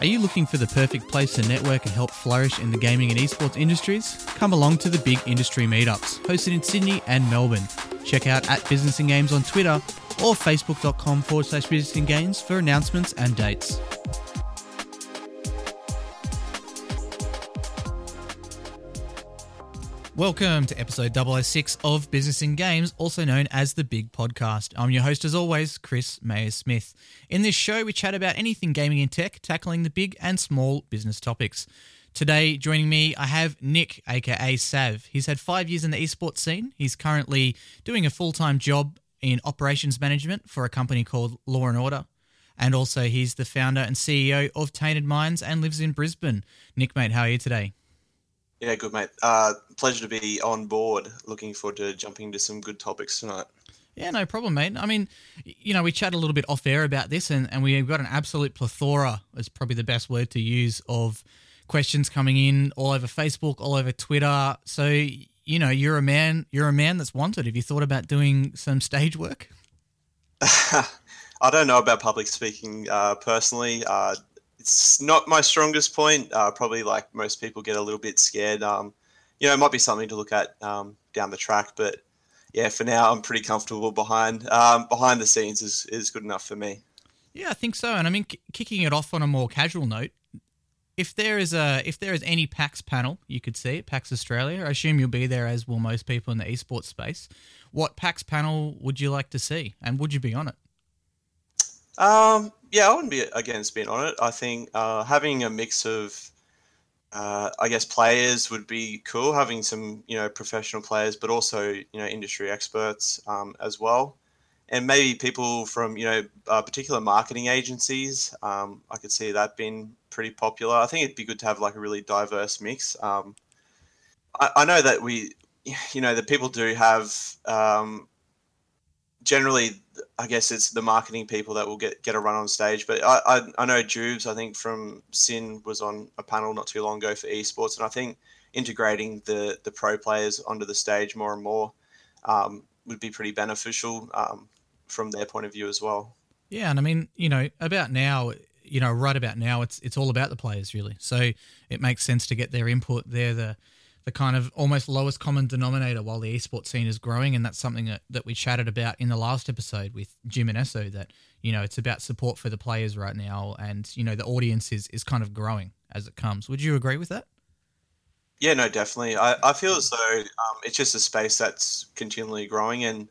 Are you looking for the perfect place to network and help flourish in the gaming and esports industries? Come along to the big industry meetups, hosted in Sydney and Melbourne. Check out @BusinessandGames on Twitter or facebook.com/BusinessandGames for announcements and dates. Welcome to episode 006 of Business in Games, also known as The Big Podcast. I'm your host, as always, Chris Mayer-Smith. In this show, we chat about anything gaming and tech, tackling the big and small business topics. Today, joining me, I have Nick, aka Sav. He's had 5 years in the esports scene. He's currently doing a full-time job in operations management for a company called Law and Order. And also, he's the founder and CEO of Tainted Minds and lives in Brisbane. Nick, mate, how are you today? Yeah, good, mate. Pleasure to be on board. Looking forward to jumping into some good topics tonight. Yeah, no problem, mate. I mean, you know, we chat a little bit off air about this and we've got an absolute plethora, is probably the best word to use, of questions coming in all over Facebook, all over Twitter. So, you know, you're a man that's wanted. Have you thought about doing some stage work? I don't know about public speaking personally. It's not my strongest point. Probably like most people get a little bit scared. You know, it might be something to look at down the track, but yeah, for now I'm pretty comfortable behind the scenes is good enough for me. Yeah, I think so. And I mean, kicking it off on a more casual note, if there is any PAX panel you could see at PAX Australia, I assume you'll be there, as will most people in the esports space. What PAX panel would you like to see, and would you be on it? Yeah, I wouldn't be against being on it. I think having a mix of, I guess, players would be cool. Having some, you know, professional players, but also, you know, industry experts as well, and maybe people from, you know, particular marketing agencies. I could see that being pretty popular. I think it'd be good to have like a really diverse mix. I know that we, you know, that people do have. Generally, I guess it's the marketing people that will get a run on stage. But I know Jubes, I think, from Sin was on a panel not too long ago for esports. And I think integrating the pro players onto the stage more and more would be pretty beneficial from their point of view as well. Yeah, and I mean, you know, about now, you know, right about now, it's all about the players, really. So it makes sense to get their input. They're the kind of almost lowest common denominator while the esports scene is growing. And that's something that we chatted about in the last episode with Jim and Esso, that, you know, it's about support for the players right now. And, you know, the audience is kind of growing as it comes. Would you agree with that? Yeah, no, definitely. I feel as though it's just a space that's continually growing. And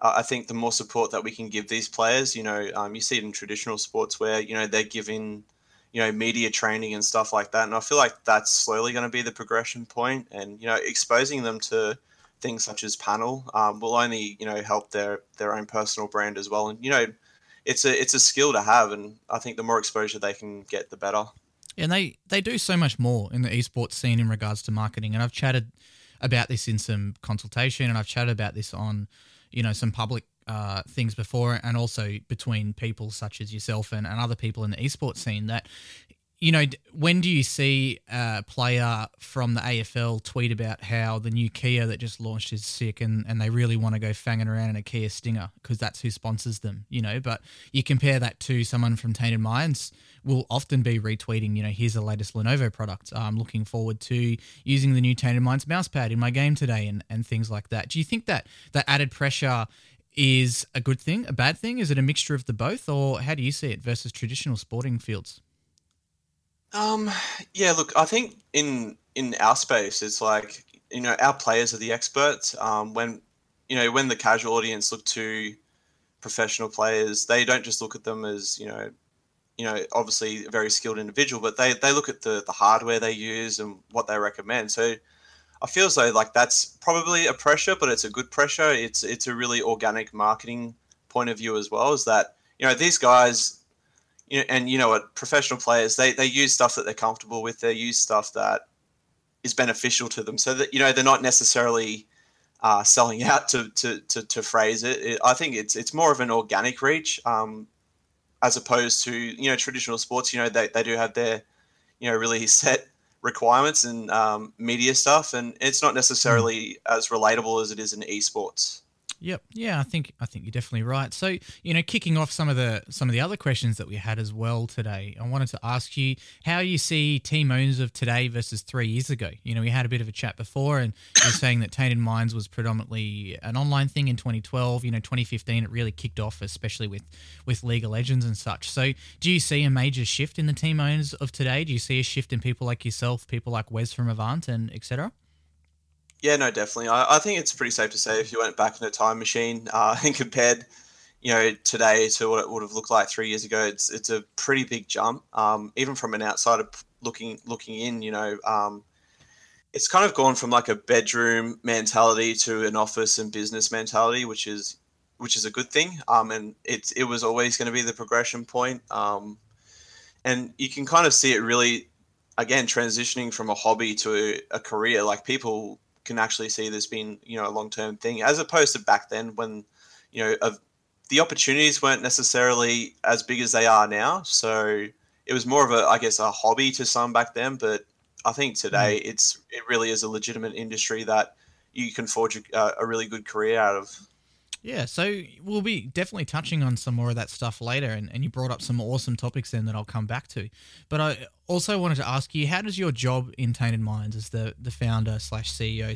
I think the more support that we can give these players, you know, you see it in traditional sports where, you know, they're giving, you know, media training and stuff like that. And I feel like that's slowly going to be the progression point. And, you know, exposing them to things such as panel will only, you know, help their own personal brand as well. And, you know, it's a skill to have. And I think the more exposure they can get, the better. And they do so much more in the esports scene in regards to marketing. And I've chatted about this in some consultation, and I've chatted about this on, you know, some public things before, and also between people such as yourself and other people in the esports scene, that, you know, when do you see a player from the AFL tweet about how the new Kia that just launched is sick and they really want to go fanging around in a Kia Stinger because that's who sponsors them, you know? But you compare that to someone from Tainted Minds will often be retweeting, you know, here's the latest Lenovo product. I'm looking forward to using the new Tainted Minds mousepad in my game today and things like that. Do you think that added pressure is a good thing, a bad thing? Is it a mixture of the both, or how do you see it versus traditional sporting fields? Yeah, look, I think in our space, it's like, you know, our players are the experts. When the casual audience look to professional players, they don't just look at them as, you know, obviously a very skilled individual, but they look at the hardware they use and what they recommend. So I feel as though like that's probably a pressure, but it's a good pressure. It's a really organic marketing point of view as well, is that, you know, these guys, you know, and you know what, professional players, they use stuff that they're comfortable with. They use stuff that is beneficial to them, so that, you know, they're not necessarily selling out to phrase it. I think it's more of an organic reach as opposed to, you know, traditional sports. You know, they do have their, you know, really set requirements and media stuff, and it's not necessarily as relatable as it is in esports. Yep. Yeah, I think you're definitely right. So, you know, kicking off some of the other questions that we had as well today, I wanted to ask you how you see team owners of today versus 3 years ago. You know, we had a bit of a chat before, and you're saying that Tainted Minds was predominantly an online thing in 2012. You know, 2015 it really kicked off, especially with League of Legends and such. So, do you see a major shift in the team owners of today? Do you see a shift in people like yourself, people like Wes from Avant, and etc.? Yeah, no, definitely. I think it's pretty safe to say if you went back in a time machine and compared, you know, today to what it would have looked like 3 years ago, it's a pretty big jump. Even from an outsider looking in, you know, it's kind of gone from like a bedroom mentality to an office and business mentality, which is a good thing. And it was always going to be the progression point. And you can kind of see it really, again, transitioning from a hobby to a career. Like people can actually see there's been, you know, a long-term thing as opposed to back then when, you know, the opportunities weren't necessarily as big as they are now. So it was more of a, I guess, a hobby to some back then. But I think today it really is a legitimate industry that you can forge a really good career out of. Yeah, so we'll be definitely touching on some more of that stuff later, and you brought up some awesome topics then that I'll come back to. But I also wanted to ask you, how does your job in Tainted Minds as the founder /CEO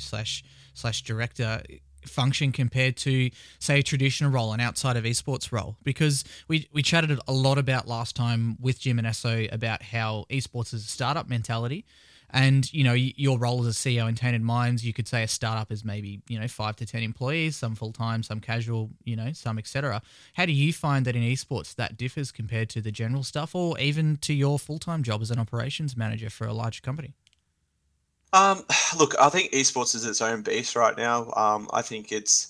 /slash director function compared to, say, a traditional role, an outside of esports role? Because we chatted a lot about last time with Jim and Esso about how esports is a startup mentality. And, you know, your role as a CEO in Tainted Minds, you could say a startup is maybe, you know, 5 to 10 employees, some full-time, some casual, you know, some et cetera. How do you find that in esports that differs compared to the general stuff or even to your full-time job as an operations manager for a large company? Look, I think esports is its own beast right now. I think there's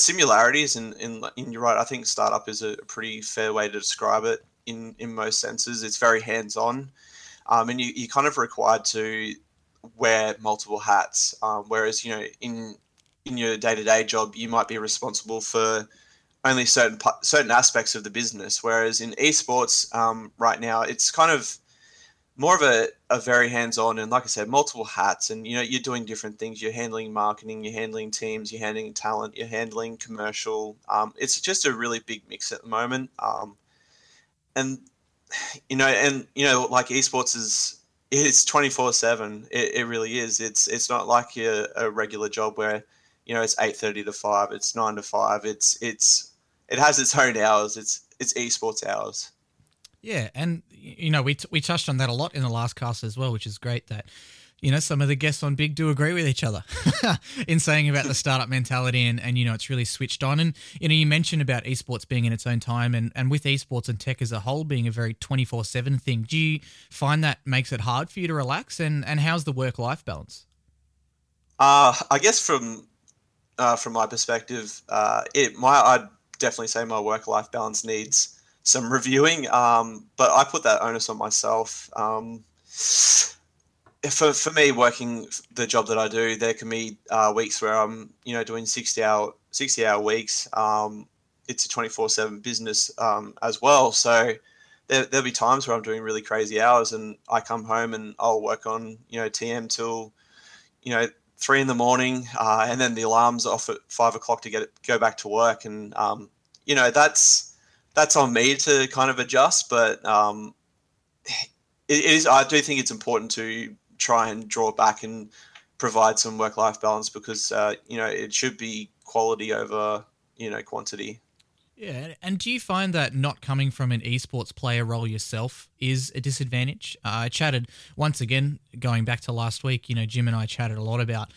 similarities in you're right. I think startup is a pretty fair way to describe it in most senses. It's very hands-on. And you're kind of required to wear multiple hats, whereas, you know, in your day-to-day job, you might be responsible for only certain aspects of the business, whereas in esports right now, it's kind of more of a very hands-on and, like I said, multiple hats. And, you know, you're doing different things. You're handling marketing, you're handling teams, you're handling talent, you're handling commercial. It's just a really big mix at the moment. And like esports is, it's 24/7. It really is. It's not like a regular job where, you know, it's 8:30 to 5, it's 9 to 5. It has its own hours. It's esports hours. Yeah, and you know we touched on that a lot in the last cast as well, which is great that, you know, some of the guests on Big do agree with each other in saying about the startup mentality and, you know, it's really switched on. And, you know, you mentioned about esports being in its own time and with esports and tech as a whole being a very 24/7 thing. Do you find that makes it hard for you to relax? And how's the work-life balance? I guess from my perspective, I'd definitely say my work-life balance needs some reviewing, but I put that onus on myself. For me, working the job that I do, there can be weeks where I'm, you know, doing 60-hour weeks. It's a 24/7 business as well. So there'll be times where I'm doing really crazy hours and I come home and I'll work on, you know, TM till, you know, 3 a.m. And then the alarm's off at 5 o'clock to go back to work. And, you know, that's on me to kind of adjust. But I do think it's important to try and draw back and provide some work-life balance because, you know, it should be quality over, you know, quantity. Yeah. And do you find that not coming from an esports player role yourself is a disadvantage? I chatted once again, going back to last week, you know, Jim and I chatted a lot about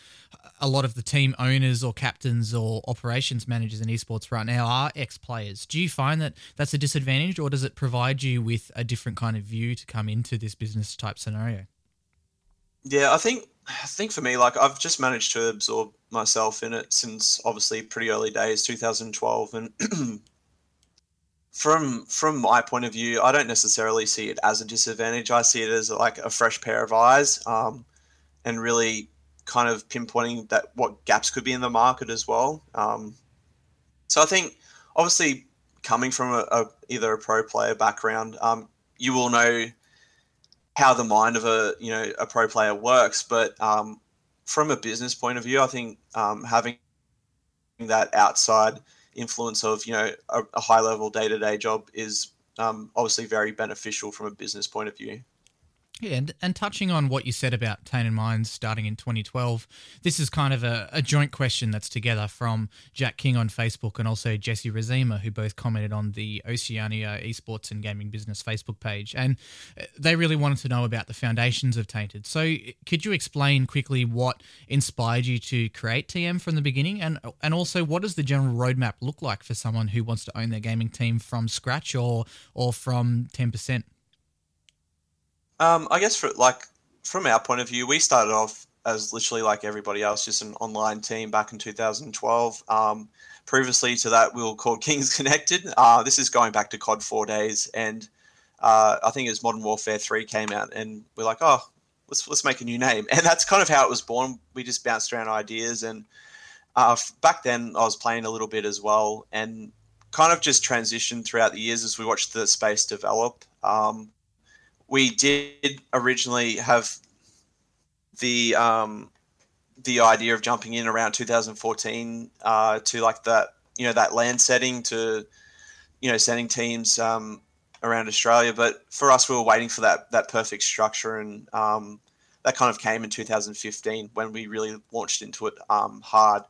a lot of the team owners or captains or operations managers in esports right now are ex-players. Do you find that that's a disadvantage or does it provide you with a different kind of view to come into this business type scenario? Yeah, I think for me, like I've just managed to absorb myself in it since obviously pretty early days, 2012. And from my point of view, I don't necessarily see it as a disadvantage. I see it as like a fresh pair of eyes, and really kind of pinpointing that what gaps could be in the market as well. So I think obviously coming from either a pro player background, you will know how the mind of a pro player works. But from a business point of view, I think having that outside influence of, you know, a high level day-to-day job is obviously very beneficial from a business point of view. Yeah, and touching on what you said about Tainted Minds starting in 2012, this is kind of a joint question that's together from Jack King on Facebook and also Jesse Razima, who both commented on the Oceania Esports and Gaming Business Facebook page. And they really wanted to know about the foundations of Tainted. So could you explain quickly what inspired you to create TM from the beginning? And also, what does the general roadmap look like for someone who wants to own their gaming team from scratch or from 10%? I guess from our point of view, we started off as literally like everybody else, just an online team back in 2012. Previously to that, we were called Kings Connected. This is going back to COD 4 days, and I think it was Modern Warfare 3 came out, and we're like, oh, let's make a new name, and that's kind of how it was born. We just bounced around ideas, and back then I was playing a little bit as well, and kind of just transitioned throughout the years as we watched the space develop. We did originally have the idea of jumping in around 2014 to like that, you know, that LAN setting to, you know, sending teams around Australia. But for us, we were waiting for that perfect structure, and that kind of came in 2015 when we really launched into it hard.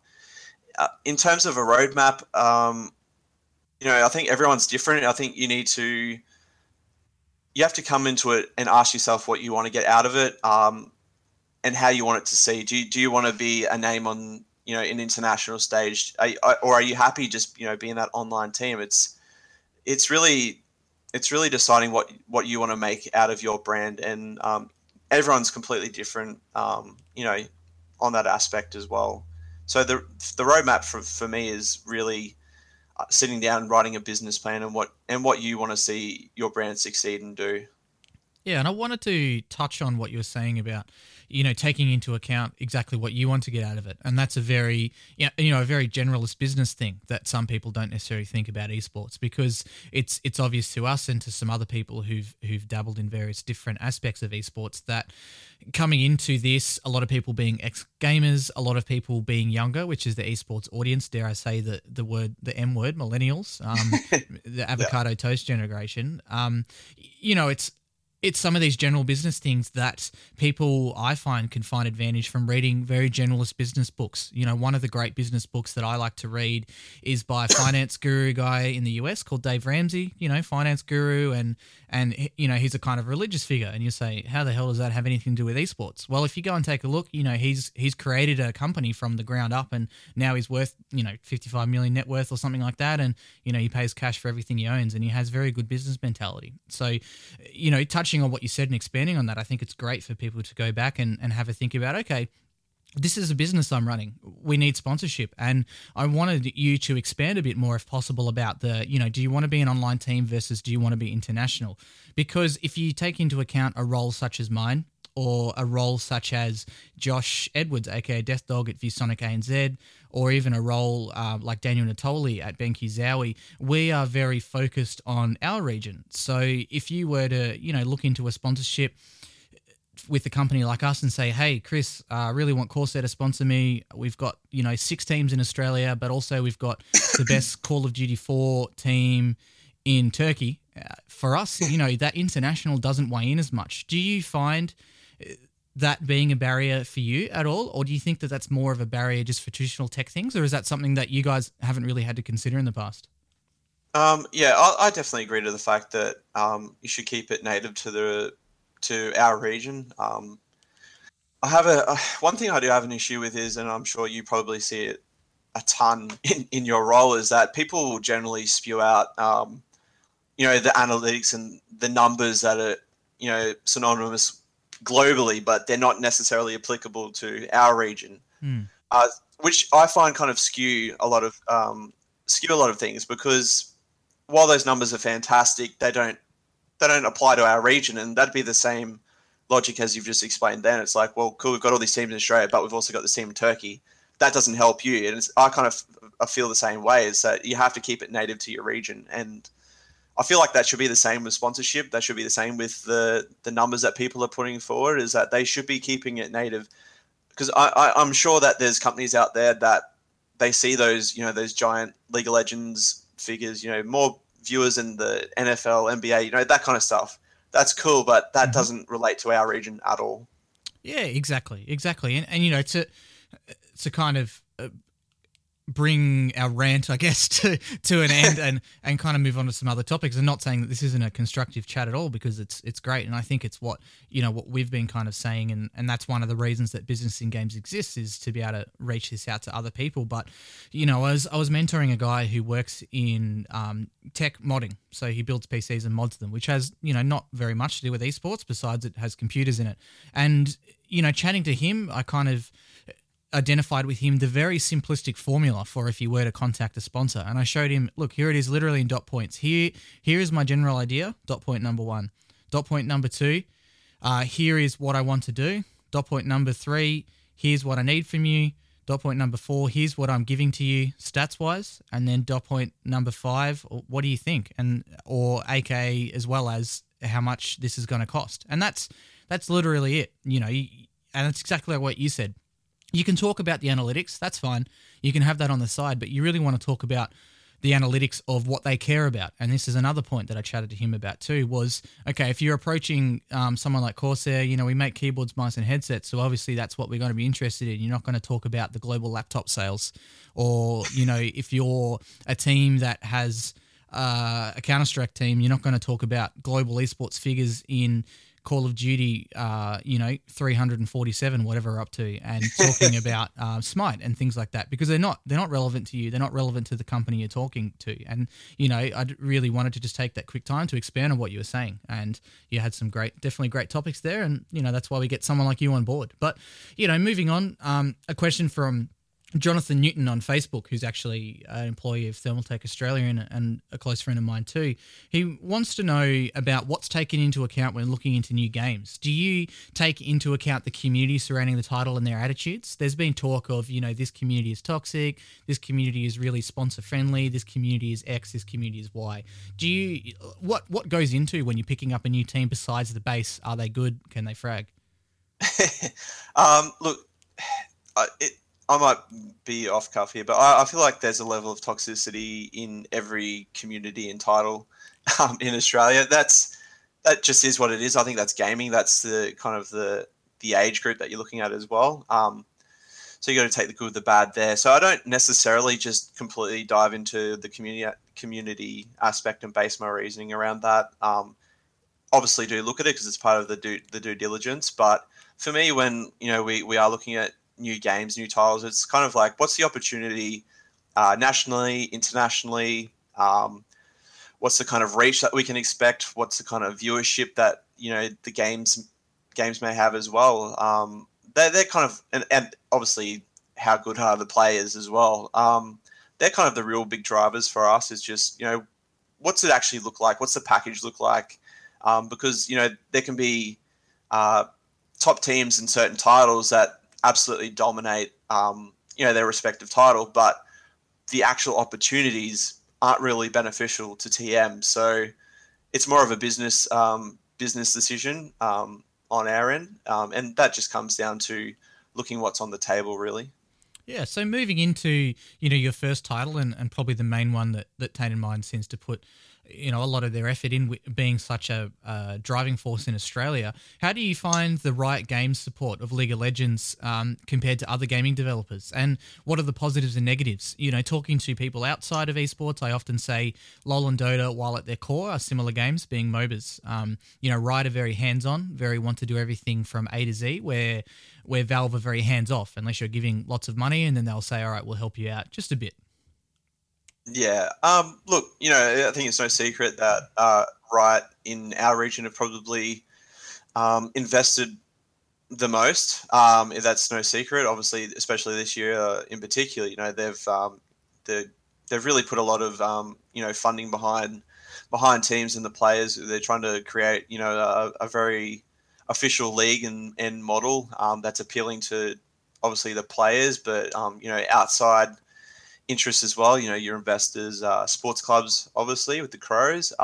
In terms of a roadmap, you know, I think everyone's different. I think you have to come into it and ask yourself what you want to get out of it, and how you want it to see. Do you want to be a name on, you know, an international stage, or are you happy just, you know, being that online team? It's really deciding what you want to make out of your brand, and everyone's completely different, you know, on that aspect as well. So the roadmap for me is really sitting down, writing a business plan, and what you want to see your brand succeed and do. Yeah, and I wanted to touch on what you were saying about, you know, taking into account exactly what you want to get out of it, and that's a very, you know, a very generalist business thing that some people don't necessarily think about esports, because it's obvious to us and to some other people who've dabbled in various different aspects of esports that coming into this, a lot of people being ex-gamers, a lot of people being younger, which is the esports audience. Dare I say the M word, millennials, the avocado toast generation. You know, it's some of these general business things that people, I find, can find advantage from reading very generalist business books. You know, one of the great business books that I like to read is by a finance guru guy in the US called Dave Ramsey, you know, finance guru, and you know, he's a kind of religious figure, and you say, how the hell does that have anything to do with esports? Well, if you go and take a look, you know, he's created a company from the ground up, and now he's worth, you know, 55 million net worth or something like that, and, you know, he pays cash for everything he owns, and he has very good business mentality. So, you know, touching on what you said and expanding on that, I think it's great for people to go back and have a think about, okay, this is a business I'm running. We need sponsorship. And I wanted you to expand a bit more, if possible, about the, you know, do you want to be an online team versus do you want to be international? Because if you take into account a role such as mine, or a role such as Josh Edwards, aka Death Dog at ViewSonic ANZ, or even a role like Daniel Natoli at Benki Zowie, we are very focused on our region. So if you were to, you know, look into a sponsorship with a company like us and say, hey, Chris, I really want Corsair to sponsor me. We've got, you know, 6 teams in Australia, but also we've got the best Call of Duty 4 team in Turkey. For us, you know, that international doesn't weigh in as much. Do you find that being a barrier for you at all? Or do you think that that's more of a barrier just for traditional tech things? Or is that something that you guys haven't really had to consider in the past? Yeah, I definitely agree to the fact that you should keep it native to our region. I have one thing I do have an issue with is, and I'm sure you probably see it a ton in your role, is that people will generally spew out, you know, the analytics and the numbers that are, you know, synonymous globally, but they're not necessarily applicable to our region, which I find kind of skew a lot of things, because while those numbers are fantastic, they don't apply to our region, and that'd be the same logic as you've just explained then. It's like, well, cool, we've got all these teams in Australia, but we've also got this team in Turkey. That doesn't help you. And I feel the same way, is that you have to keep it native to your region. And I feel like that should be the same with sponsorship. That should be the same with the numbers that people are putting forward, is that they should be keeping it native. Because I'm sure that there's companies out there that they see those, you know, those giant League of Legends figures, you know, more viewers in the NFL, NBA, you know, that kind of stuff. That's cool, but that doesn't relate to our region at all. Yeah, exactly. And you know, to kind of bring our rant, I guess, to an end and kind of move on to some other topics. I'm not saying that this isn't a constructive chat at all, because it's great. And I think it's what, you know, what we've been kind of saying. And that's one of the reasons that Business in Games exists, is to be able to reach this out to other people. But, you know, I was mentoring a guy who works in tech modding. So he builds PCs and mods them, which has, you know, not very much to do with esports, besides it has computers in it. And, you know, chatting to him, I kind of identified with him the very simplistic formula for if you were to contact a sponsor. And I showed him, look, here it is literally in dot points. Here is my general idea, dot point number 1. Dot point number 2, here is what I want to do. Dot point number 3, here's what I need from you. Dot point number 4, here's what I'm giving to you stats-wise. And then dot point number 5, what do you think? And or AKA as well as how much this is going to cost. And that's literally it, you know, and that's exactly what you said. You can talk about the analytics, that's fine. You can have that on the side, but you really want to talk about the analytics of what they care about. And this is another point that I chatted to him about too, was, okay, if you're approaching someone like Corsair, you know, we make keyboards, mice and headsets. So obviously that's what we're going to be interested in. You're not going to talk about the global laptop sales, or, you know, if you're a team that has a Counter-Strike team, you're not going to talk about global esports figures in Call of Duty, 347, whatever we're up to, and talking about Smite and things like that, because they're not relevant to you. They're not relevant to the company you're talking to. And, you know, I really wanted to just take that quick time to expand on what you were saying. And you had some definitely great topics there. And, you know, that's why we get someone like you on board. But, you know, moving on, a question from Jonathan Newton on Facebook, who's actually an employee of Thermaltake Australia and a close friend of mine too. He wants to know about what's taken into account when looking into new games. Do you take into account the community surrounding the title and their attitudes? There's been talk of, you know, this community is toxic, this community is really sponsor-friendly, this community is X, this community is Y. What goes into when you're picking up a new team besides the base? Are they good? Can they frag? I might be off cuff here, but I feel like there's a level of toxicity in every community and title in Australia. That just is what it is. I think that's gaming. That's the kind of the age group that you're looking at as well. So you got to take the good, the bad there. So I don't necessarily just completely dive into the community aspect and base my reasoning around that. Obviously, do look at it because it's part of the due diligence. But for me, when you know we are looking at new games, new titles, it's kind of like, what's the opportunity nationally, internationally? What's the kind of reach that we can expect? What's the kind of viewership that, you know, the games may have as well? They're kind of, and obviously how good are the players as well? They're kind of the real big drivers for us. Is just, you know, what's it actually look like? What's the package look like? Because, you know, there can be top teams in certain titles that absolutely dominate, you know, their respective title, but the actual opportunities aren't really beneficial to TM. So it's more of a business decision on our end. And that just comes down to looking what's on the table, really. Yeah, so moving into, you know, your first title and probably the main one that Tainted Minds seems to put, you know, a lot of their effort in, being such a driving force in Australia. How do you find the Riot Games support of League of Legends compared to other gaming developers? And what are the positives and negatives? You know, talking to people outside of esports, I often say LoL and Dota, while at their core, are similar games, being MOBAs. You know, Riot are very hands-on, very want to do everything from A to Z, where Valve are very hands-off, unless you're giving lots of money, and then they'll say, all right, we'll help you out just a bit. Yeah. Look, you know, I think it's no secret that Riot in our region have probably invested the most. That's no secret. Obviously, especially this year in particular, you know, they've really put a lot of you know, funding behind teams and the players. They're trying to create, you know, a very official league and model that's appealing to obviously the players, but you know, outside interests as well, you know, your investors, sports clubs, obviously, with the Crows. So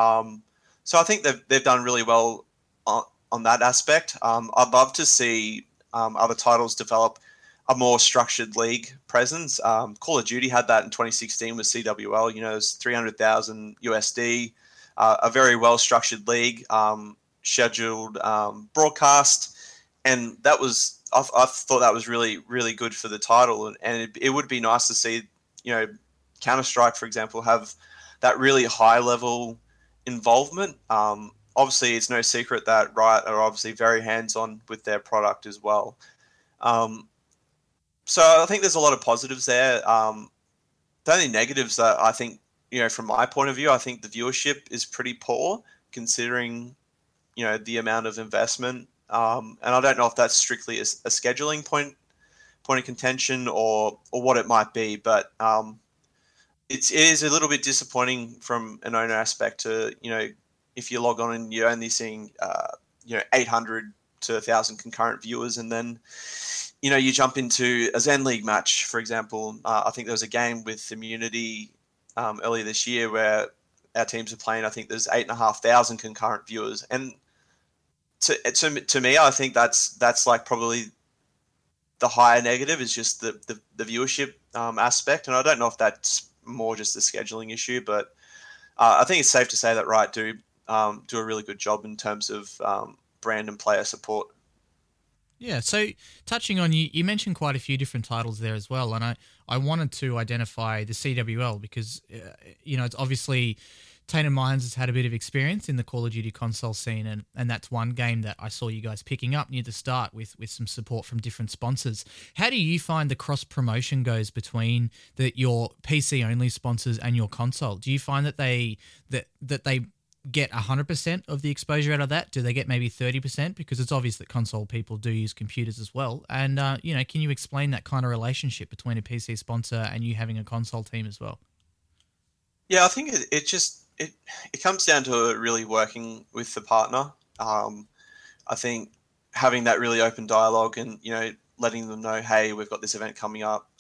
I think they've done really well on that aspect. I'd love to see other titles develop a more structured league presence. Call of Duty had that in 2016 with CWL. You know, it was $300,000 USD, a very well-structured league, scheduled broadcast. And that was, I thought that was really, really good for the title. And it would be nice to see, you know, Counter-Strike, for example, have that really high-level involvement. Obviously, it's no secret that Riot are obviously very hands-on with their product as well. So I think there's a lot of positives there. The only negatives that I think, you know, from my point of view, I think the viewership is pretty poor considering, you know, the amount of investment. And I don't know if that's strictly a scheduling point of contention or what it might be, but it is a little bit disappointing from an owner aspect to, you know, if you log on and you're only seeing, 800 to 1,000 concurrent viewers, and then, you know, you jump into a Zen League match, for example. I think there was a game with Immunity earlier this year where our teams are playing. I think there's 8,500 concurrent viewers, and to me, I think that's like probably the higher negative is just the viewership aspect, and I don't know if that's more just a scheduling issue, but I think it's safe to say that Riot do a really good job in terms of brand and player support. Yeah, so touching on, you mentioned quite a few different titles there as well, and I wanted to identify the CWL because, you know, it's obviously Tainted Minds has had a bit of experience in the Call of Duty console scene, and that's one game that I saw you guys picking up near the start with some support from different sponsors. How do you find the cross-promotion goes between your PC-only sponsors and your console? Do you find that they get 100% of the exposure out of that? Do they get maybe 30%? Because it's obvious that console people do use computers as well. And, you know, can you explain that kind of relationship between a PC sponsor and you having a console team as well? Yeah, I think it comes down to really working with the partner. I think having that really open dialogue and, you know, letting them know, hey, we've got this event coming up.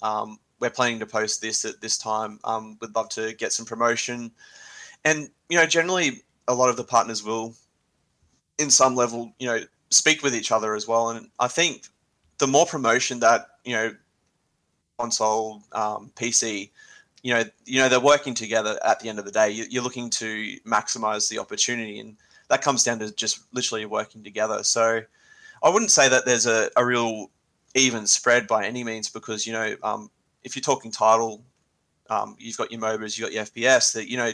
We're planning to post this at this time. We'd love to get some promotion. And, you know, generally, a lot of the partners will, in some level, you know, speak with each other as well. And I think the more promotion that, you know, console, PC, you know, they're working together at the end of the day. You're looking to maximize the opportunity, and that comes down to just literally working together. So I wouldn't say that there's a real even spread by any means because, you know, if you're talking title, you've got your MOBAs, you've got your FPS, that, you know,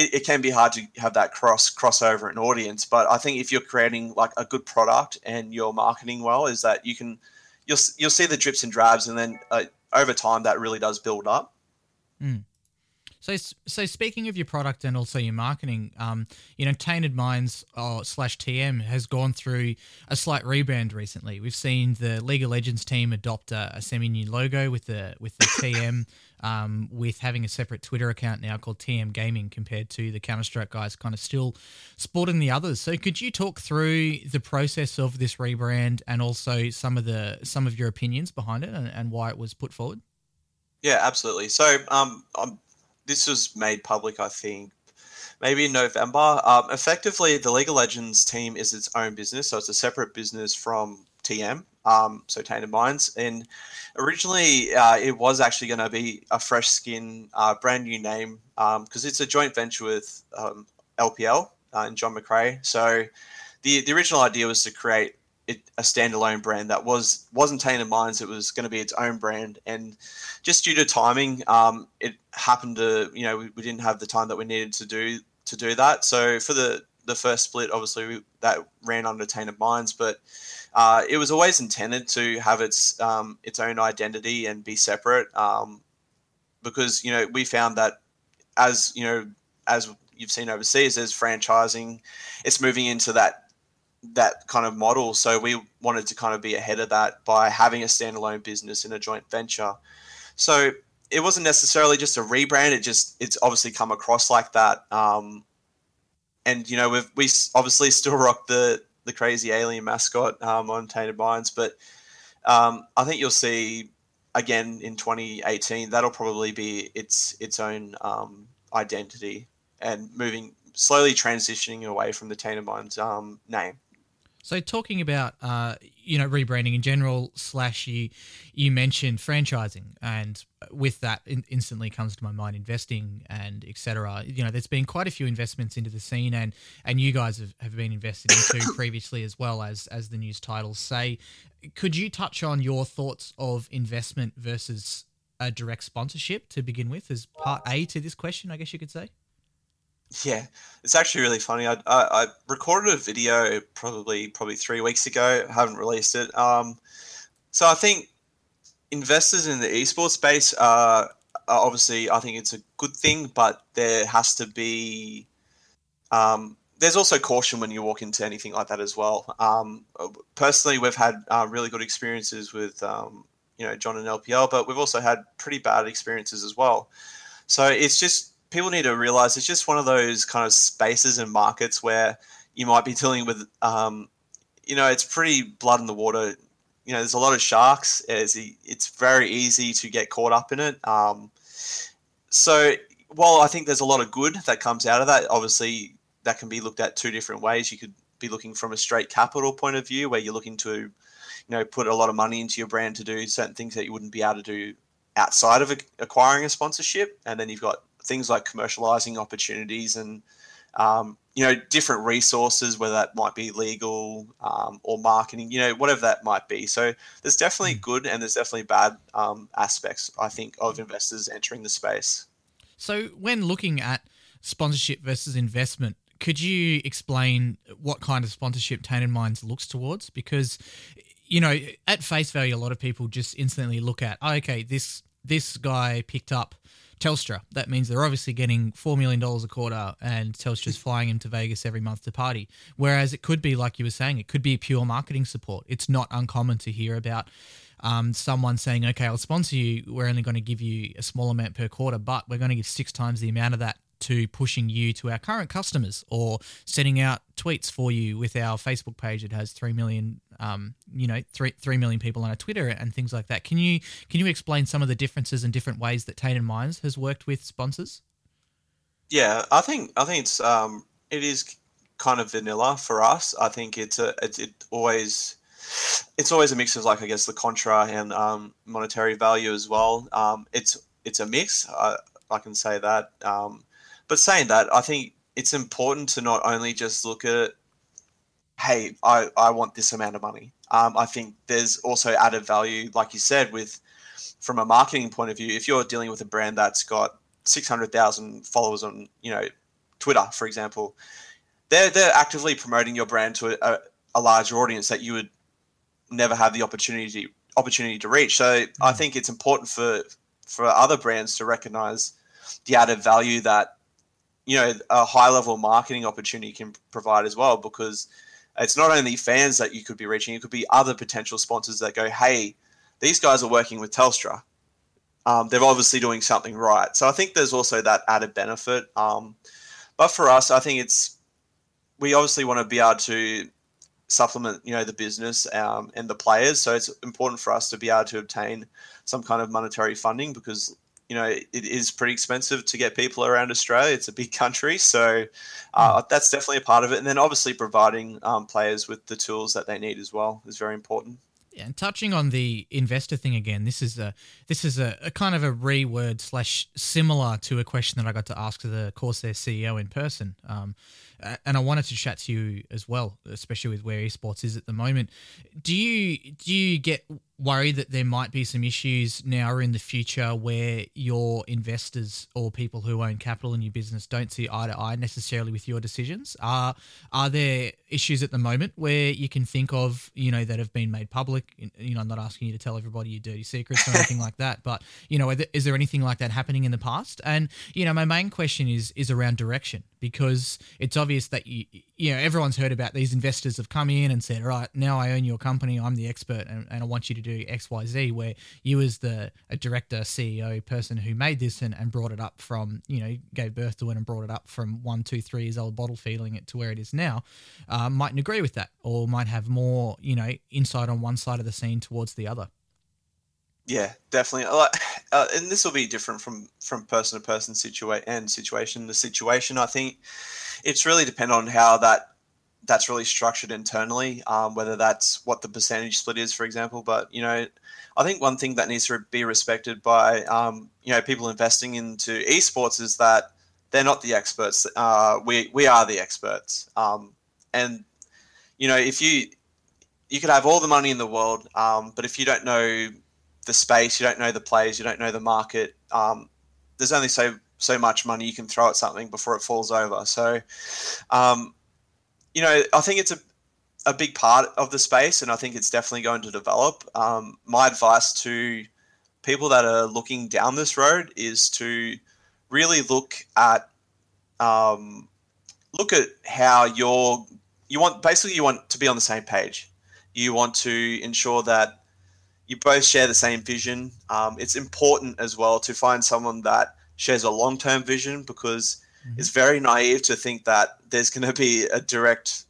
it can be hard to have that crossover in audience. But I think if you're creating like a good product and you're marketing well, is that you'll see the drips and drabs, and then over time that really does build up. Mm. So speaking of your product and also your marketing, you know, Tainted Minds /TM has gone through a slight rebrand recently. We've seen the League of Legends team adopt a semi-new logo with the TM, with having a separate Twitter account now called TM Gaming compared to the Counter-Strike guys kind of still sporting the others. So could you talk through the process of this rebrand and also some of your opinions behind it and why it was put forward? Yeah, absolutely. So this was made public, I think, maybe in November. Effectively, the League of Legends team is its own business, so it's a separate business from TM, so Tainted Minds. And originally, it was actually going to be a fresh skin, brand new name, because it's a joint venture with LPL and John McRae. So the original idea was to create a standalone brand that wasn't Tainted Minds. It was going to be its own brand, and just due to timing, it happened to, you know, we didn't have the time that we needed to do that. So for the first split, obviously that ran under Tainted Minds, but it was always intended to have its own identity and be separate, because, you know, we found that, as you know, as you've seen overseas, there's franchising, it's moving into that kind of model. So we wanted to kind of be ahead of that by having a standalone business in a joint venture. So it wasn't necessarily just a rebrand. It's obviously come across like that. And, you know, we obviously still rock the crazy alien mascot on Tainted Minds, but I think you'll see again in 2018, that'll probably be its own identity and moving, slowly transitioning away from the Tainted Minds name. So talking about, rebranding in general, slash you mentioned franchising, and with that instantly comes to my mind investing and et cetera. You know, there's been quite a few investments into the scene, and you guys have been invested into previously as well, as the news titles say. Could you touch on your thoughts of investment versus a direct sponsorship to begin with as part A to this question, I guess you could say? Yeah, it's actually really funny. I recorded a video probably 3 weeks ago. I haven't released it. So I think investors in the esports space are obviously, I think it's a good thing, but there has to be there's also caution when you walk into anything like that as well. Personally, we've had really good experiences with John and LPL, but we've also had pretty bad experiences as well. So it's just, people need to realize it's just one of those kind of spaces and markets where you might be dealing with, it's pretty blood in the water. You know, there's a lot of sharks. It's very easy to get caught up in it. So while I think there's a lot of good that comes out of that, obviously that can be looked at two different ways. You could be looking from a straight capital point of view where you're looking to, put a lot of money into your brand to do certain things that you wouldn't be able to do outside of acquiring a sponsorship. And then you've got things like commercializing opportunities and, different resources, whether that might be legal or marketing, whatever that might be. So there's definitely good and there's definitely bad aspects, I think, of investors entering the space. So when looking at sponsorship versus investment, could you explain what kind of sponsorship Tainted Minds looks towards? Because, at face value, a lot of people just instantly look at, this guy picked up Telstra. That means they're obviously getting $4 million a quarter and Telstra's flying him to Vegas every month to party. Whereas it could be, like you were saying, it could be pure marketing support. It's not uncommon to hear about someone saying, okay, I'll sponsor you. We're only going to give you a small amount per quarter, but we're going to give 6 times the amount of that to pushing you to our current customers or sending out tweets for you with our Facebook page that has 3 million, 3 million people on our Twitter and things like that. Can you explain some of the differences and different ways that Tainted Minds has worked with sponsors? Yeah, I think it's it is kind of vanilla for us. I think it's always a mix of the contra and monetary value as well. It's a mix. I can say that. But saying that, I think it's important to not only just look at, hey, I want this amount of money. I think there's also added value, like you said, from a marketing point of view. If you're dealing with a brand that's got 600,000 followers on, Twitter, for example, they're actively promoting your brand to a larger audience that you would never have the opportunity to reach. So I think it's important for other brands to recognize the added value that a high-level marketing opportunity can provide as well, because it's not only fans that you could be reaching, it could be other potential sponsors that go, hey, these guys are working with Telstra. They're obviously doing something right. So I think there's also that added benefit. But for us, I think we obviously want to be able to supplement, the business and the players. So it's important for us to be able to obtain some kind of monetary funding because it is pretty expensive to get people around Australia. It's a big country. So that's definitely a part of it. And then obviously providing players with the tools that they need as well is very important. Yeah, and touching on the investor thing again, this is a kind of a reword / similar to a question that I got to ask to the Corsair CEO in person. And I wanted to chat to you as well, especially with where esports is at the moment. Do you get worried that there might be some issues now or in the future where your investors or people who own capital in your business don't see eye to eye necessarily with your decisions? Are there issues at the moment where you can think of, that have been made public? I'm not asking you to tell everybody your dirty secrets or anything like that, but, is there anything like that happening in the past? And, my main question is around direction, because it's obvious that you everyone's heard about these investors have come in and said, all right, now I own your company, I'm the expert and I want you to do X, Y, Z, where you as a director, CEO, person who made this and brought it up from, gave birth to it and brought it up from 1, 2, 3 years old, bottle feeding it to where it is now, mightn't agree with that or might have more, insight on one side of the scene towards the other. Yeah, definitely. And this will be different from person to person, situation to situation. I think it's really dependent on how that that's really structured internally, whether that's what the percentage split is, for example. But, you know, I think one thing that needs to be respected by, you know, people investing into esports is that they're not the experts. We are the experts. And, you know, if you could have all the money in the world, but if you don't know the space, you don't know the players, you don't know the market, there's only so much money you can throw at something before it falls over. So, you know, I think it's a big part of the space, and I think it's definitely going to develop. My advice to people that are looking down this road is to really look at how you want to be on the same page. You want to ensure that you both share the same vision. It's important as well to find someone that shares a long-term vision, because it's very naive to think that there's going to be a direct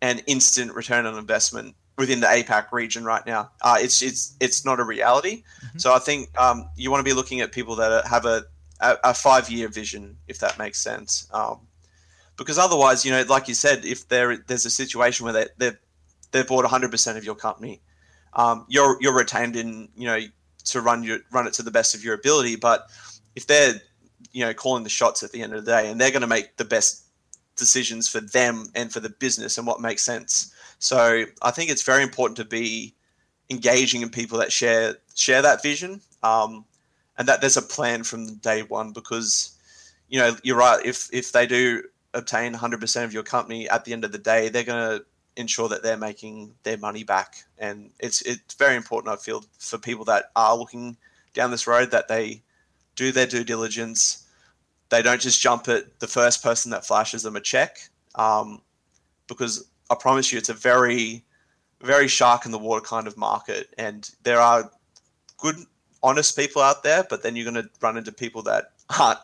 and instant return on investment within the APAC region right now. It's not a reality. Mm-hmm. So I think you want to be looking at people that have a 5-year vision, if that makes sense. Because otherwise, you know, like you said, if there's a situation where they've bought 100% of your company, you're retained in, you know, to run it to the best of your ability. But if they're, you know, calling the shots at the end of the day, and they're going to make the best decisions for them and for the business and what makes sense. So I think it's very important to be engaging in people that share that vision, and that there's a plan from day one, because, you know, you're right. If they do obtain 100% of your company at the end of the day, they're going to ensure that they're making their money back. And it's very important, I feel, for people that are looking down this road, that they do their due diligence. They don't just jump at the first person that flashes them a check, because I promise you it's a very, very shark in the water kind of market. And there are good, honest people out there, but then you're going to run into people that aren't,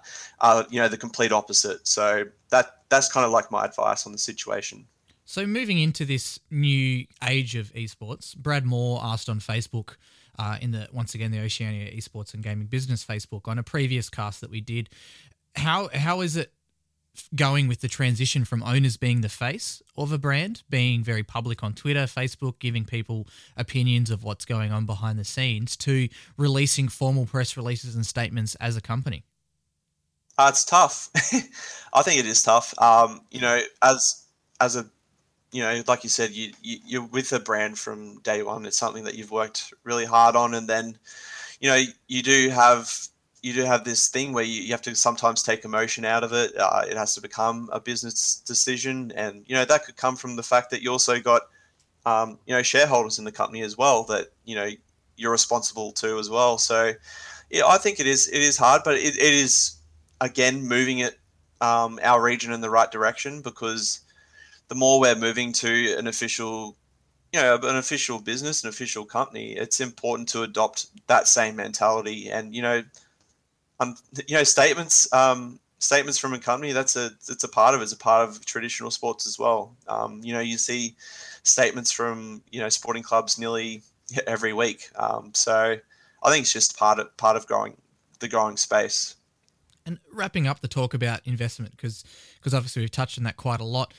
you know, the complete opposite. So that's kind of like my advice on the situation. So moving into this new age of esports, Brad Moore asked on Facebook, the Oceania Esports and Gaming Business Facebook, on a previous cast that we did, how is it going with the transition from owners being the face of a brand, being very public on Twitter, Facebook, giving people opinions of what's going on behind the scenes, to releasing formal press releases and statements as a company? It's tough. I think it is tough. You know, as a, you know, like you said, you're with a brand from day one. It's something that you've worked really hard on. And then, you know, you do have this thing where you have to sometimes take emotion out of it. It has to become a business decision. And, you know, that could come from the fact that you also got, you know, shareholders in the company as well that, you know, you're responsible to as well. So yeah, I think it is hard, but it is, again, moving it, our region in the right direction, because the more we're moving to an official, you know, an official business, an official company, it's important to adopt that same mentality. And, you know, statements from a company, it's a part of traditional sports as well. You know, you see statements from, you know, sporting clubs nearly every week. So I think it's just part of the growing space. And wrapping up the talk about investment, because obviously we've touched on that quite a lot.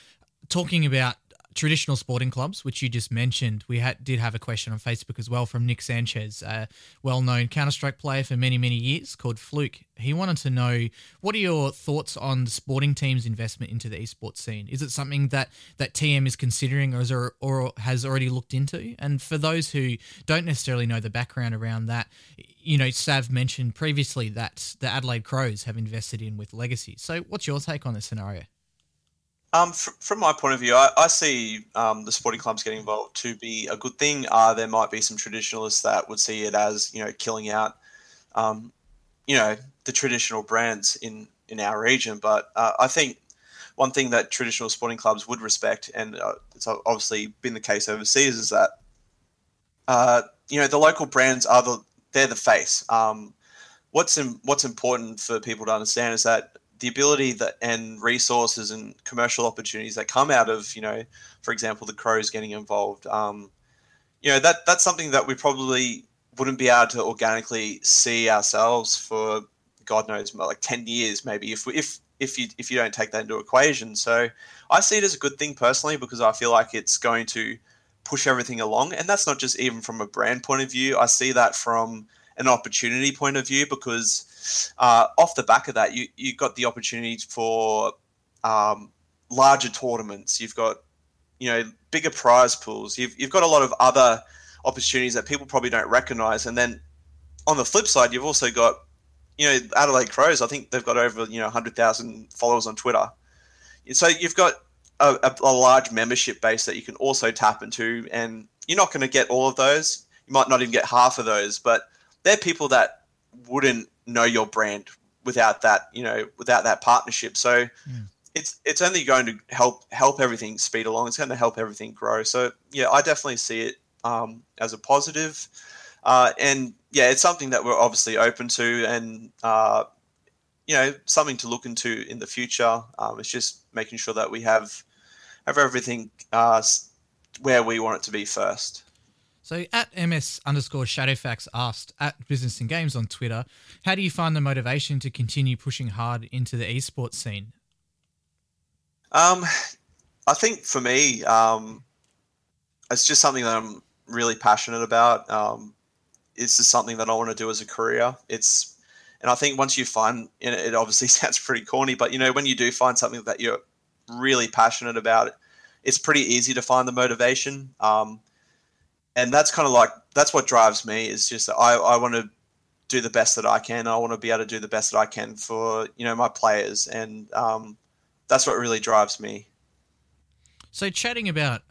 Talking about traditional sporting clubs, which you just mentioned, we did have a question on Facebook as well from Nick Sanchez, a well-known Counter-Strike player for many, many years called Fluke. He wanted to know, what are your thoughts on the sporting team's investment into the esports scene? Is it something that TM is considering or has already looked into? And for those who don't necessarily know the background around that, you know, Sav mentioned previously that the Adelaide Crows have invested in with Legacy. So what's your take on this scenario? From my point of view, I see the sporting clubs getting involved to be a good thing. There might be some traditionalists that would see it as, you know, killing out, you know, the traditional brands in our region. But I think one thing that traditional sporting clubs would respect, and it's obviously been the case overseas, is that, you know, the local brands are they're the face. What's important for people to understand is that the ability and resources and commercial opportunities that come out of, you know, for example, the Crows getting involved, you know, that's something that we probably wouldn't be able to organically see ourselves for God knows, like 10 years, maybe if if you don't take that into equation. So I see it as a good thing personally, because I feel like it's going to push everything along. And that's not just even from a brand point of view. I see that from an opportunity point of view, because off the back of that, you got the opportunity for larger tournaments. You've got, bigger prize pools. You've got a lot of other opportunities that people probably don't recognize. And then on the flip side, you've also got, Adelaide Crows. I think they've got over, 100,000 followers on Twitter. So you've got a large membership base that you can also tap into, and you're not going to get all of those. You might not even get half of those, but they're people that wouldn't know your brand without that, without that partnership. So it's only going to help everything speed along. It's going to help everything grow. So yeah, I definitely see it as a positive. And yeah, it's something that we're obviously open to, and something to look into in the future. It's just making sure that we have everything where we want it to be first. So at @MS_Shadowfax asked at Business and Games on Twitter, how do you find the motivation to continue pushing hard into the esports scene? I think for me, it's just something that I'm really passionate about. It's just something that I want to do as a career. And I think once you find it, obviously sounds pretty corny, but when you do find something that you're really passionate about, it's pretty easy to find the motivation. And that's kind of that's what drives me, is just I want to do the best that I can. I want to be able to do the best that I can for, my players. And that's what really drives me. So chatting about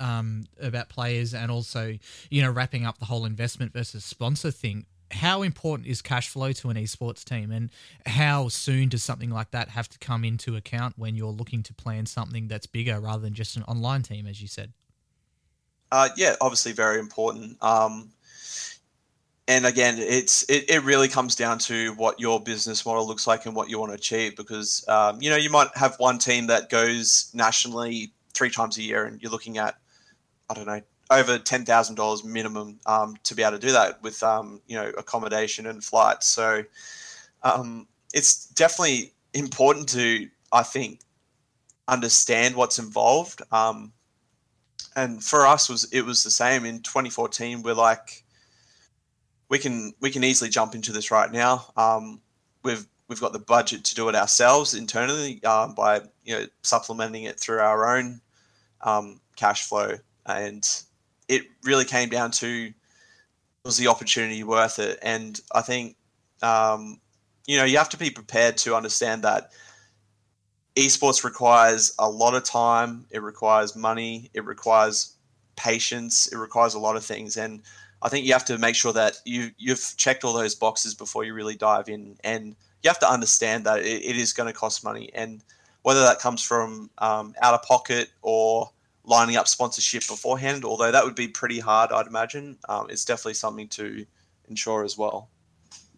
players, and also, wrapping up the whole investment versus sponsor thing, how important is cash flow to an esports team, and how soon does something like that have to come into account when you're looking to plan something that's bigger rather than just an online team, as you said? Yeah, obviously very important. And again, it really comes down to what your business model looks like and what you want to achieve, because, you might have one team that goes nationally 3 times a year, and you're looking at, I don't know, over $10,000 minimum to be able to do that with, accommodation and flights. So it's definitely important to, I think, understand what's involved. And for us, it was the same in 2014. We're like, we can easily jump into this right now. We've got the budget to do it ourselves internally by supplementing it through our own cash flow. And it really came down to, was the opportunity worth it? And I think you have to be prepared to understand that esports requires a lot of time, it requires money, it requires patience, it requires a lot of things. And I think you have to make sure that you've checked all those boxes before you really dive in. And you have to understand that it is going to cost money. And whether that comes from out of pocket or lining up sponsorship beforehand, although that would be pretty hard, I'd imagine, it's definitely something to ensure as well.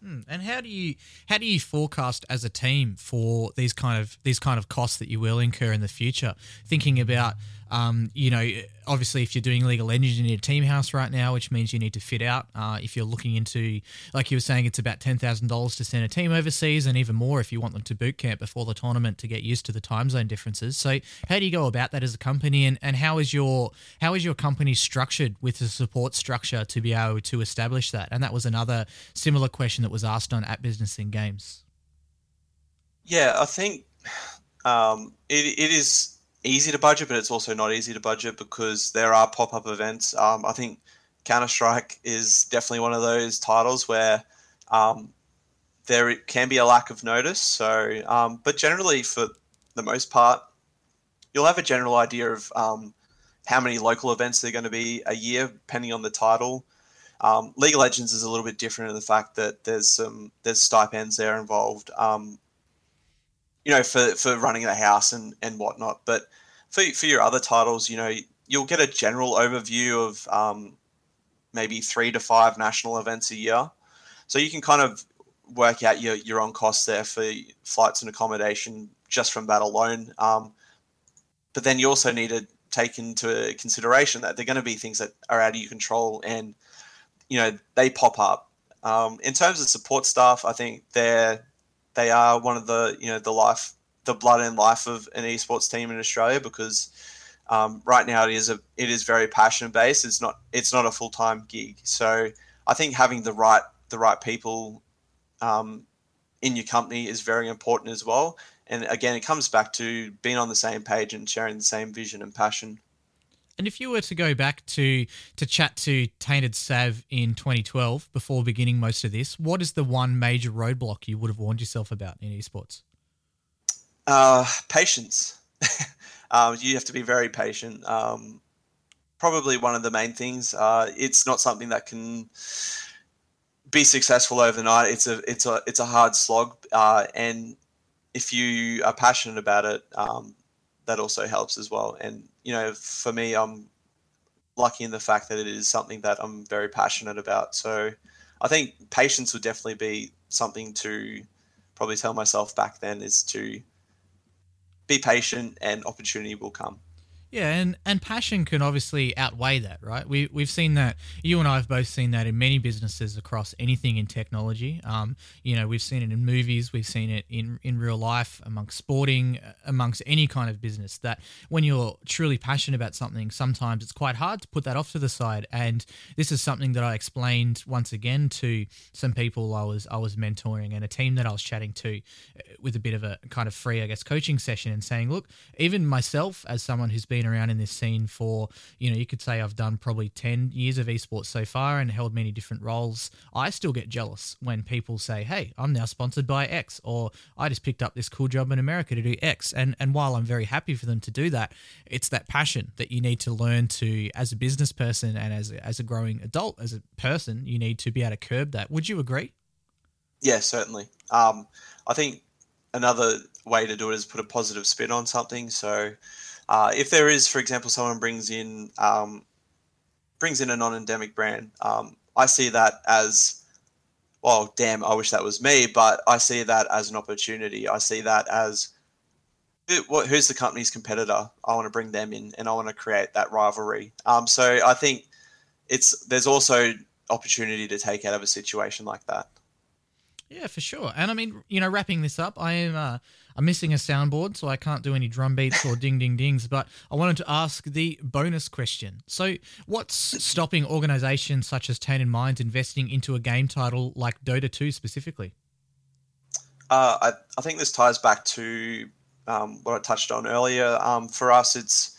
And how do you forecast as a team for these kind of costs that you will incur in the future? Thinking about, obviously if you're doing League of Legends, you need a team house right now, which means you need to fit out. If you're looking into, like you were saying, it's about $10,000 to send a team overseas, and even more if you want them to boot camp before the tournament to get used to the time zone differences. So how do you go about that as a company, and how is your company structured with the support structure to be able to establish that? And that was another similar question that was asked on at Business in Games. Yeah, I think it is easy to budget, but it's also not easy to budget, because there are pop-up events. I think Counter-Strike is definitely one of those titles where there can be a lack of notice. So, but generally, for the most part, you'll have a general idea of how many local events there are going to be a year, depending on the title. League of Legends is a little bit different in the fact that there's stipends there involved, for running the house and whatnot. But for your other titles, you'll get a general overview of maybe 3 to 5 national events a year. So you can kind of work out your own costs there for flights and accommodation just from that alone. But then you also need to take into consideration that they're going to be things that are out of your control, and they pop up. In terms of support staff, I think they are one of the the life the blood and life of an esports team in Australia, because right now it is very passion based. It's not a full time gig. So I think having the right people in your company is very important as well. And again, it comes back to being on the same page and sharing the same vision and passion. And if you were to go back to chat to Tainted Sav in 2012, before beginning most of this, what is the one major roadblock you would have warned yourself about in esports? Patience. You have to be very patient. Probably one of the main things. It's not something that can be successful overnight. It's a hard slog, and if you are passionate about it, that also helps as well. And you know, for me, I'm lucky in the fact that it is something that I'm very passionate about. So I think patience would definitely be something to probably tell myself back then, is to be patient and opportunity will come. Yeah, and passion can obviously outweigh that, right? We've seen that. You and I have both seen that in many businesses across anything in technology. You know, we've seen it in movies, we've seen it in real life, amongst sporting, amongst any kind of business, that when you're truly passionate about something, sometimes it's quite hard to put that off to the side. And this is something that I explained once again to some people I was mentoring and a team that I was chatting to, with a bit of a kind of free, I guess, coaching session, and saying, look, even myself as someone who's been around in this scene for, you know, you could say I've done probably 10 years of esports so far and held many different roles. I still get jealous when people say, hey, I'm now sponsored by X, or I just picked up this cool job in America to do X. And while I'm very happy for them to do that, it's that passion that you need to learn to, as a business person and as a growing adult, as a person, you need to be able to curb that. Would you agree? Yeah, certainly. I think another way to do it is put a positive spin on something. So if there is, for example, someone brings in a non-endemic brand, I see that as, well, damn, I wish that was me, but I see that as an opportunity. I see that as, who's the company's competitor? I want to bring them in, and I want to create that rivalry. So I think there's also opportunity to take out of a situation like that. Yeah, for sure. And I mean, you know, wrapping this up, I'm missing a soundboard, so I can't do any drum beats or ding, ding, dings, but I wanted to ask the bonus question. So what's stopping organizations such as Tainted Minds investing into a game title like Dota 2 specifically? I think this ties back to what I touched on earlier. For us, it's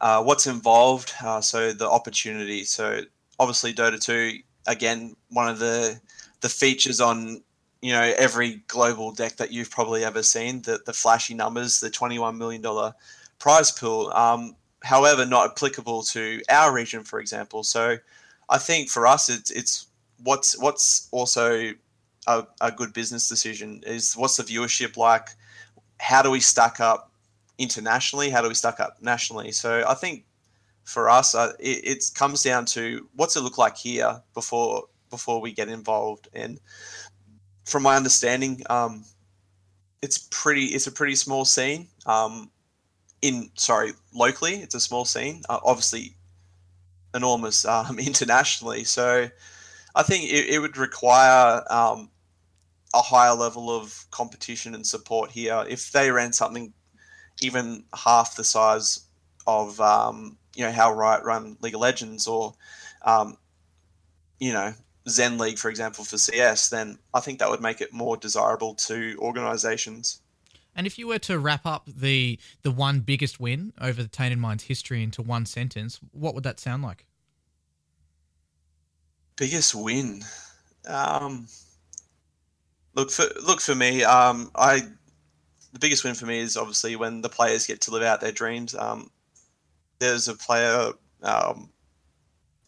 what's involved, so the opportunity. So obviously Dota 2, again, one of the features on, you know, every global deck that you've probably ever seen, the flashy numbers, the $21 million prize pool, however, not applicable to our region, for example. So I think for us, it's what's also a good business decision is, what's the viewership like? How do we stack up internationally? How do we stack up nationally? So I think for us, it comes down to what's it look like here before we get involved. And from my understanding, it's a pretty small scene. Locally, it's a small scene. Obviously, enormous internationally. So, I think it would require a higher level of competition and support here. If they ran something even half the size of you know, how Riot run League of Legends, or you know, Zen League, for example, for CS, then I think that would make it more desirable to organisations. And if you were to wrap up the one biggest win over the Tainted Minds history into one sentence, what would that sound like? Biggest win? Look for me. The biggest win for me is obviously when the players get to live out their dreams. There's a player,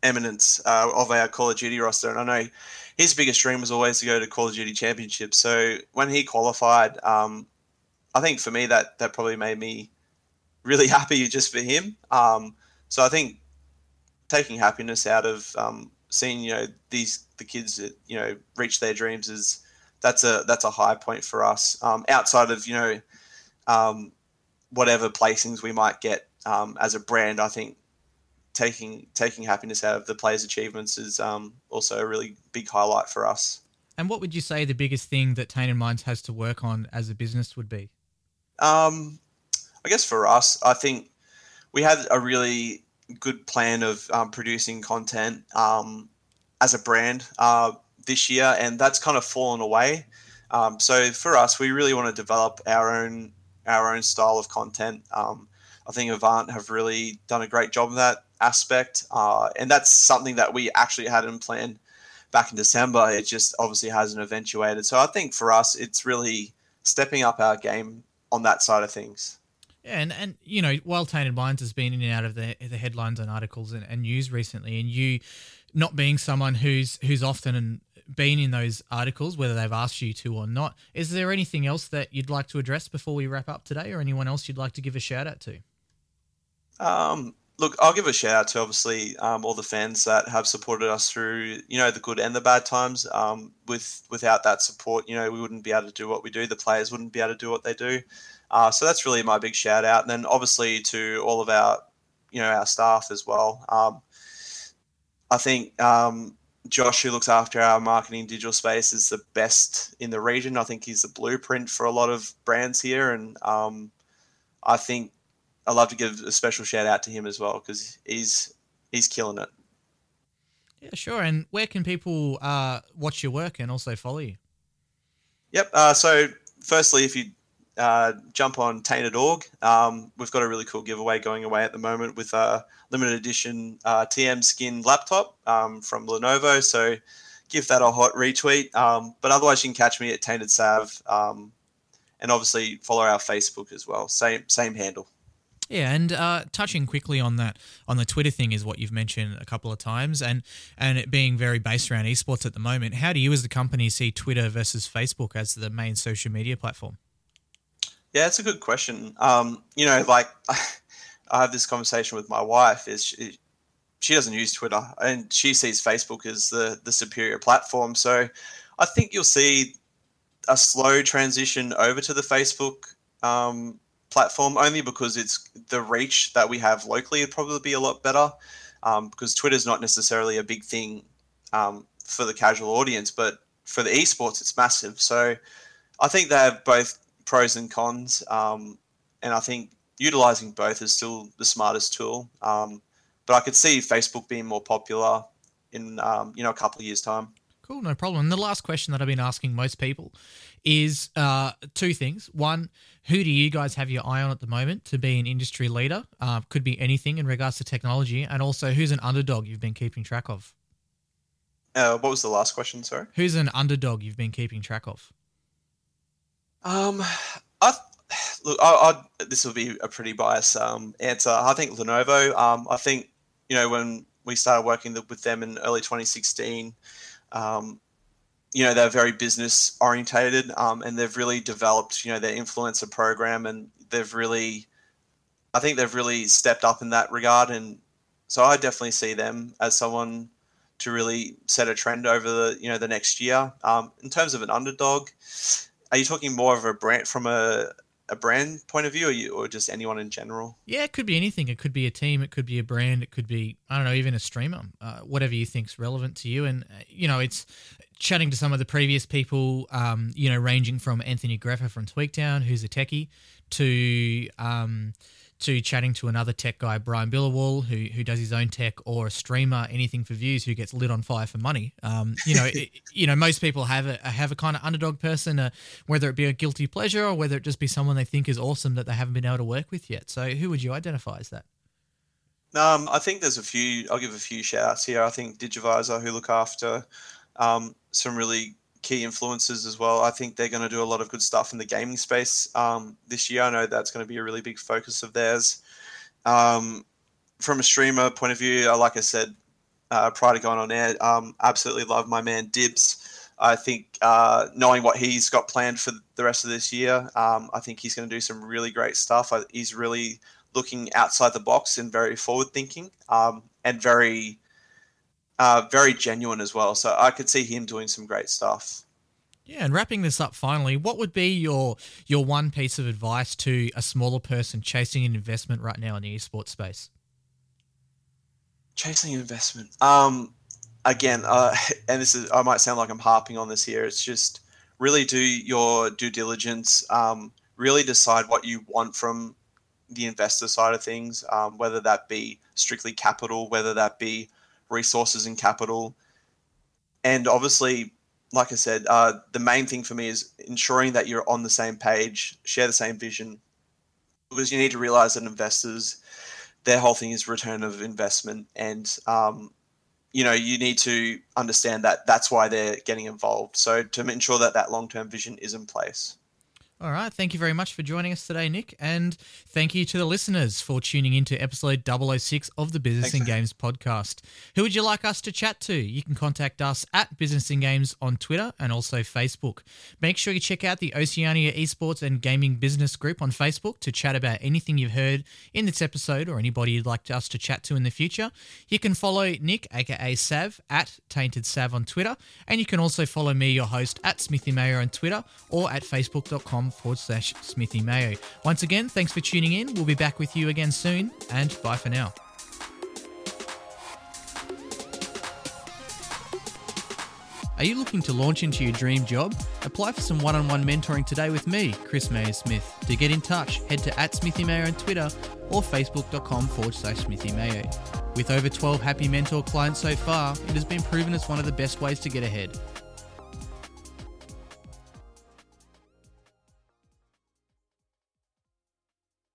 eminence of our Call of Duty roster, and I know his biggest dream was always to go to Call of Duty Championship. So when he qualified, I think for me that probably made me really happy just for him. So I think taking happiness out of seeing, you know, the kids that, you know, reach their dreams, is that's a high point for us. Outside of, you know, whatever placings we might get as a brand, I think taking happiness out of the players' achievements is also a really big highlight for us. And what would you say the biggest thing that Tainted Minds has to work on as a business would be? I guess for us, I think we had a really good plan of producing content as a brand this year, and that's kind of fallen away. So for us, we really want to develop our own style of content. I think Avant have really done a great job of that aspect, and that's something that we actually had in plan back in December. It just obviously hasn't eventuated. So I think for us, it's really stepping up our game on that side of things. Yeah, and you know, while Tainted Minds has been in and out of the headlines and articles and news recently, and you not being someone who's often been in those articles, whether they've asked you to or not, is there anything else that you'd like to address before we wrap up today, or anyone else you'd like to give a shout out to? Look, I'll give a shout out to obviously all the fans that have supported us through, you know, the good and the bad times. Without that support, you know, we wouldn't be able to do what we do. The players wouldn't be able to do what they do. So that's really my big shout out. And then obviously to all of our, you know, our staff as well. I think Josh, who looks after our marketing digital space, is the best in the region. I think he's the blueprint for a lot of brands here. And I think, I'd love to give a special shout out to him as well, because he's killing it. Yeah, sure. And where can people watch your work and also follow you? Yep. So firstly, if you jump on tainted.org, we've got a really cool giveaway going away at the moment with a limited edition TM skin laptop from Lenovo. So give that a hot retweet. But otherwise, you can catch me at Tainted Sav, and obviously follow our Facebook as well. Same handle. Yeah, and touching quickly on that, on the Twitter thing is what you've mentioned a couple of times, and it being very based around esports at the moment. How do you as the company see Twitter versus Facebook as the main social media platform? Yeah, that's a good question. You know, like I have this conversation with my wife. Is she doesn't use Twitter, and she sees Facebook as the superior platform. So I think you'll see a slow transition over to the Facebook platform, only because it's the reach that we have locally would probably be a lot better, because Twitter's not necessarily a big thing for the casual audience, but for the esports it's massive. So I think they have both pros and cons, and I think utilizing both is still the smartest tool, but I could see Facebook being more popular in you know, a couple of years time. Cool, no problem. And the last question that I've been asking most people is two things. One, who do you guys have your eye on at the moment to be an industry leader? Could be anything in regards to technology. And also, who's an underdog you've been keeping track of? What was the last question, sorry? Who's an underdog you've been keeping track of? Look, this will be a pretty biased answer. I think Lenovo. I think, you know, when we started working with them in early 2016, you know, they're very business orientated, and they've really developed, you know, their influencer program, and I think they've really stepped up in that regard. And so I definitely see them as someone to really set a trend over the, you know, the next year. In terms of an underdog, are you talking more of a brand from a brand point of view, or just anyone in general? Yeah, it could be anything. It could be a team. It could be a brand. It could be, I don't know, even a streamer, whatever you think's relevant to you. And, you know, it's chatting to some of the previous people, you know, ranging from Anthony Greffer from Tweaktown, who's a techie, to chatting to another tech guy, Brian Billowall, who does his own tech, or a streamer, anything for views, who gets lit on fire for money. You know, most people have a kind of underdog person, whether it be a guilty pleasure or whether it just be someone they think is awesome that they haven't been able to work with yet. So who would you identify as that? I think there's a few. I'll give a few shout outs here. I think Digivisor, who look after some really key influencers as well. I think they're going to do a lot of good stuff in the gaming space this year. I know that's going to be a really big focus of theirs. From a streamer point of view, like I said, prior to going on air, absolutely love my man Dibs. I think knowing what he's got planned for the rest of this year, I think he's going to do some really great stuff. He's really looking outside the box and very forward thinking, and very genuine as well. So I could see him doing some great stuff. Yeah, and wrapping this up finally, what would be your one piece of advice to a smaller person chasing an investment right now in the esports space? Chasing investment. Again, and this is, I might sound like I'm harping on this here. It's just really do your due diligence. really decide what you want from the investor side of things, whether that be strictly capital, whether that be resources and capital. And obviously, like I said, the main thing for me is ensuring that you're on the same page, share the same vision, because you need to realize that investors, their whole thing is return of investment. And, you know, you need to understand that that's why they're getting involved. So to ensure that that long-term vision is in place. All right. Thank you very much for joining us today, Nick. And thank you to the listeners for tuning into episode 006 of the Business in Games podcast. Who would you like us to chat to? You can contact us at Business in Games on Twitter and also Facebook. Make sure you check out the Oceania Esports and Gaming Business group on Facebook to chat about anything you've heard in this episode or anybody you'd like us to chat to in the future. You can follow Nick, aka Sav, at Tainted Sav on Twitter. And you can also follow me, your host, at Smithy Mayer on Twitter or at facebook.com/SmithyMayo. Once again, thanks for tuning in. We'll be back with you again soon, and bye for now. Are you looking to launch into your dream job? Apply for some one-on-one mentoring today with me, Chris Mayer-Smith. To get in touch, head to @SmithyMayo on Twitter or facebook.com/SmithyMayo. With over 12 happy mentor clients so far, it has been proven as one of the best ways to get ahead.